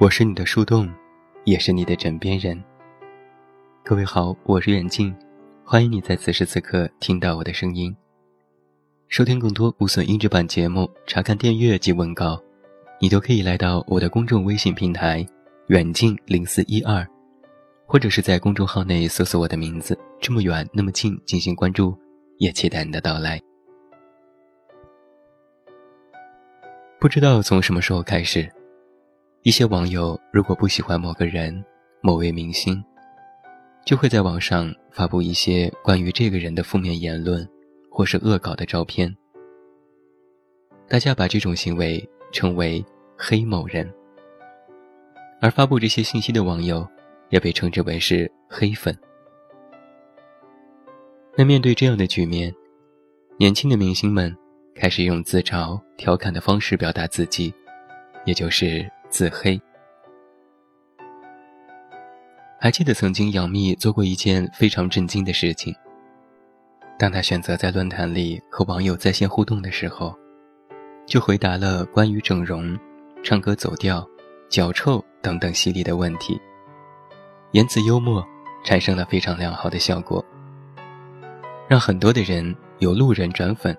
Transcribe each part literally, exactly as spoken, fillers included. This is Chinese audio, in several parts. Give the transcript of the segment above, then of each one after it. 我是你的树洞，也是你的枕边人。各位好，我是远近，欢迎你在此时此刻听到我的声音。收听更多无损音质版节目，查看订阅及文稿，你都可以来到我的公众微信平台远近零四一二，或者是在公众号内搜索我的名字这么远那么近进行关注，也期待你的到来。不知道从什么时候开始，一些网友如果不喜欢某个人、某位明星，就会在网上发布一些关于这个人的负面言论或是恶搞的照片。大家把这种行为称为黑某人，而发布这些信息的网友也被称之为是黑粉。那面对这样的局面，年轻的明星们开始用自嘲、调侃的方式表达自己，也就是自黑。还记得曾经杨幂做过一件非常震惊的事情，当她选择在论坛里和网友在线互动的时候，就回答了关于整容、唱歌走调、脚臭等等犀利的问题，言辞幽默，产生了非常良好的效果，让很多的人有路人转粉。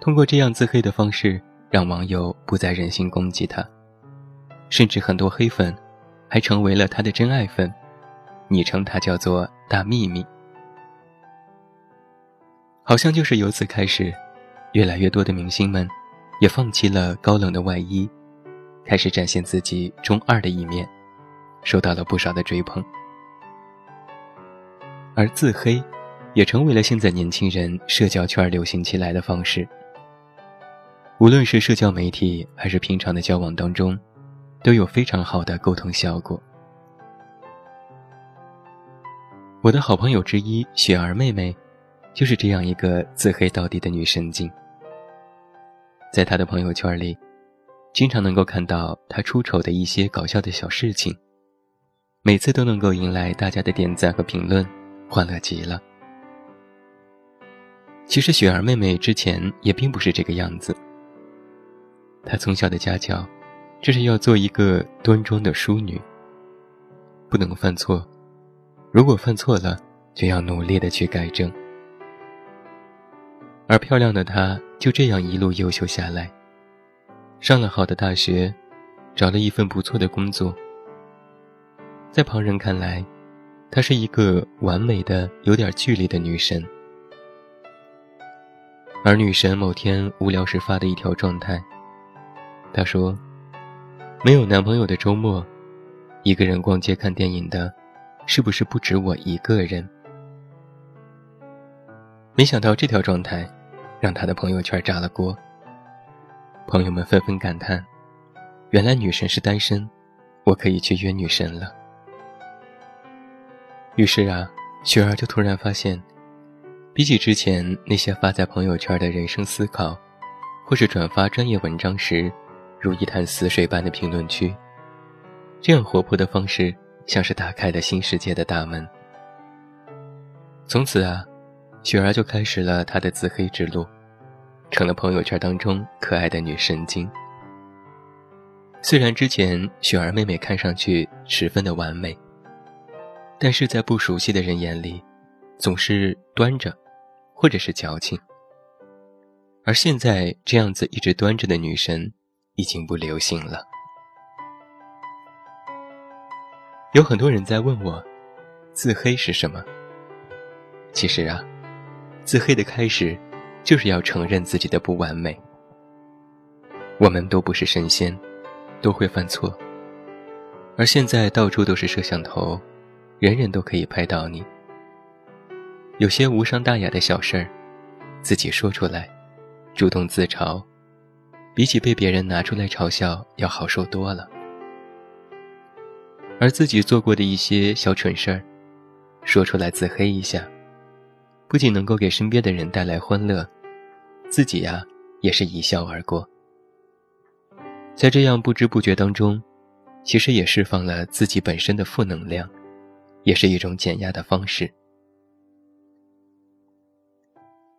通过这样自黑的方式，让网友不再忍心攻击他，甚至很多黑粉还成为了他的真爱粉，昵称他叫做大秘密。好像就是由此开始，越来越多的明星们也放弃了高冷的外衣，开始展现自己中二的一面，受到了不少的追捧。而自黑也成为了现在年轻人社交圈流行起来的方式。无论是社交媒体还是平常的交往当中，都有非常好的沟通效果。我的好朋友之一雪儿妹妹就是这样一个自黑到底的女神经。在她的朋友圈里，经常能够看到她出丑的一些搞笑的小事情，每次都能够迎来大家的点赞和评论，欢乐极了。其实雪儿妹妹之前也并不是这个样子，她从小的家教就是要做一个端庄的淑女，不能犯错，如果犯错了就要努力的去改正。而漂亮的她就这样一路优秀下来，上了好的大学，找了一份不错的工作。在旁人看来，她是一个完美的有点距离的女神。而女神某天无聊时发的一条状态，她说，没有男朋友的周末，一个人逛街看电影的是不是不止我一个人。没想到这条状态让她的朋友圈炸了锅，朋友们纷纷感叹，原来女神是单身，我可以去约女神了。于是啊，雪儿就突然发现，比起之前那些发在朋友圈的人生思考或是转发专业文章时如一潭死水般的评论区，这样活泼的方式像是打开了新世界的大门。从此啊，雪儿就开始了她的自黑之路，成了朋友圈当中可爱的女神经。虽然之前雪儿妹妹看上去十分的完美，但是在不熟悉的人眼里总是端着或者是矫情，而现在这样子一直端着的女神已经不流行了。有很多人在问我，自黑是什么？其实啊，自黑的开始就是要承认自己的不完美。我们都不是神仙，都会犯错，而现在到处都是摄像头，人人都可以拍到你。有些无伤大雅的小事儿，自己说出来，主动自嘲，比起被别人拿出来嘲笑要好受多了。而自己做过的一些小蠢事儿，说出来自黑一下，不仅能够给身边的人带来欢乐，自己呀、啊、也是一笑而过。在这样不知不觉当中，其实也释放了自己本身的负能量，也是一种减压的方式。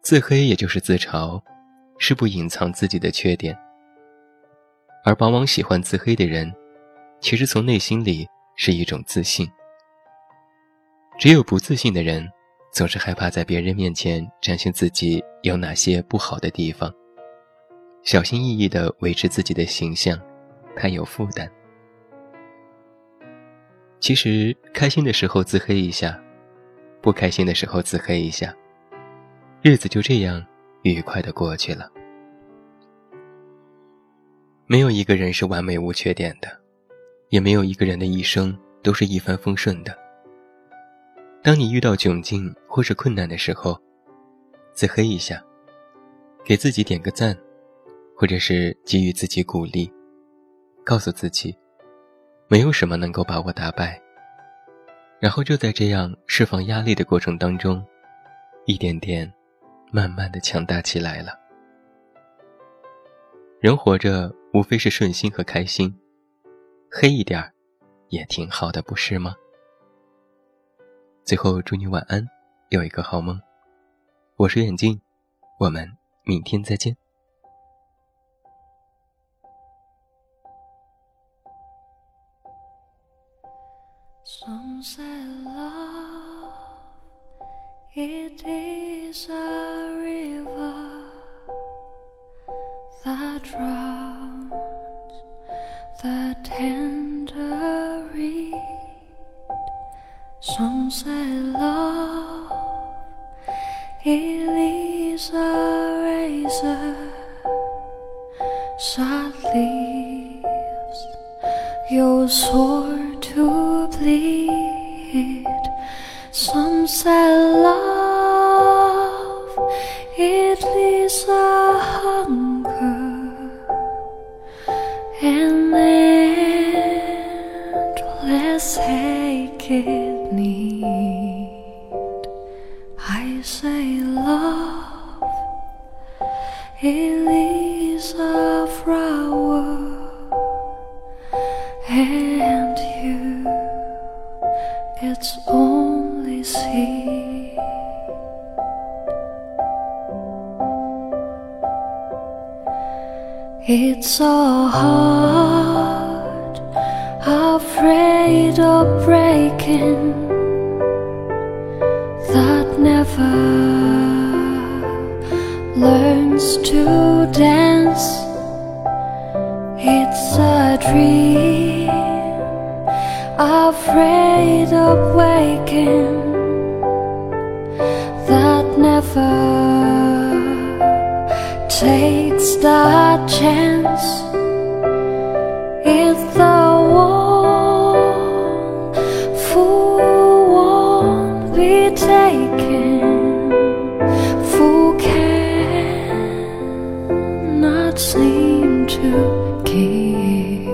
自黑也就是自嘲，是不隐藏自己的缺点，而往往喜欢自黑的人其实从内心里是一种自信。只有不自信的人，总是害怕在别人面前展现自己有哪些不好的地方，小心翼翼地维持自己的形象，太有负担。其实开心的时候自黑一下，不开心的时候自黑一下，日子就这样愉快地过去了。没有一个人是完美无缺点的，也没有一个人的一生都是一帆风顺的。当你遇到窘境或是困难的时候，自黑一下，给自己点个赞，或者是给予自己鼓励，告诉自己没有什么能够把我打败，然后就在这样释放压力的过程当中，一点点慢慢地强大起来了。人活着无非是顺心和开心，黑一点也挺好的，不是吗？最后祝你晚安，有一个好梦。我是远近，我们明天再见。Some say love, it is a river that drowns the tender reed. Some say love, it is a razor, sad leaves your sword to bleed. Some say love, it leaves a hunger and endless aching need. I say love, it leaves a flower and you, it's only seed. It's so hard, afraid of breaking that never learns to dance. It's a dream, afraid of waking, that never takes that chance. It's the one who won't be taken, who cannot seem to give,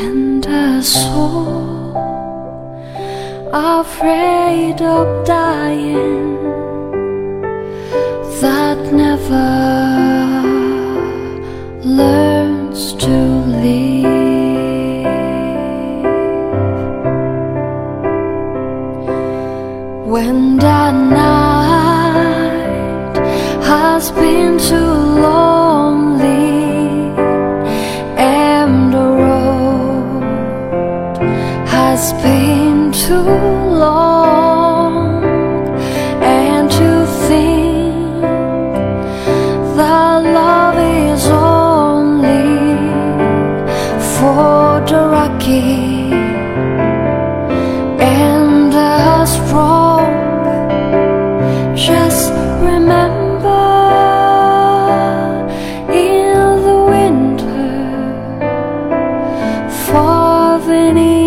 and a soul afraid of dying that never learns to live. When that night has been too lonely has been too long, and to think that love is only for the rocky and the strong, just remember in the winter for the need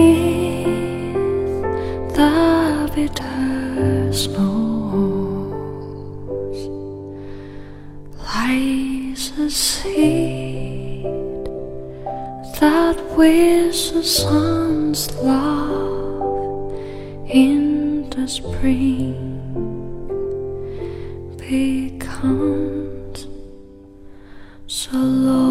bitter snows lies a seed that with the sun's love in the spring becomes so low.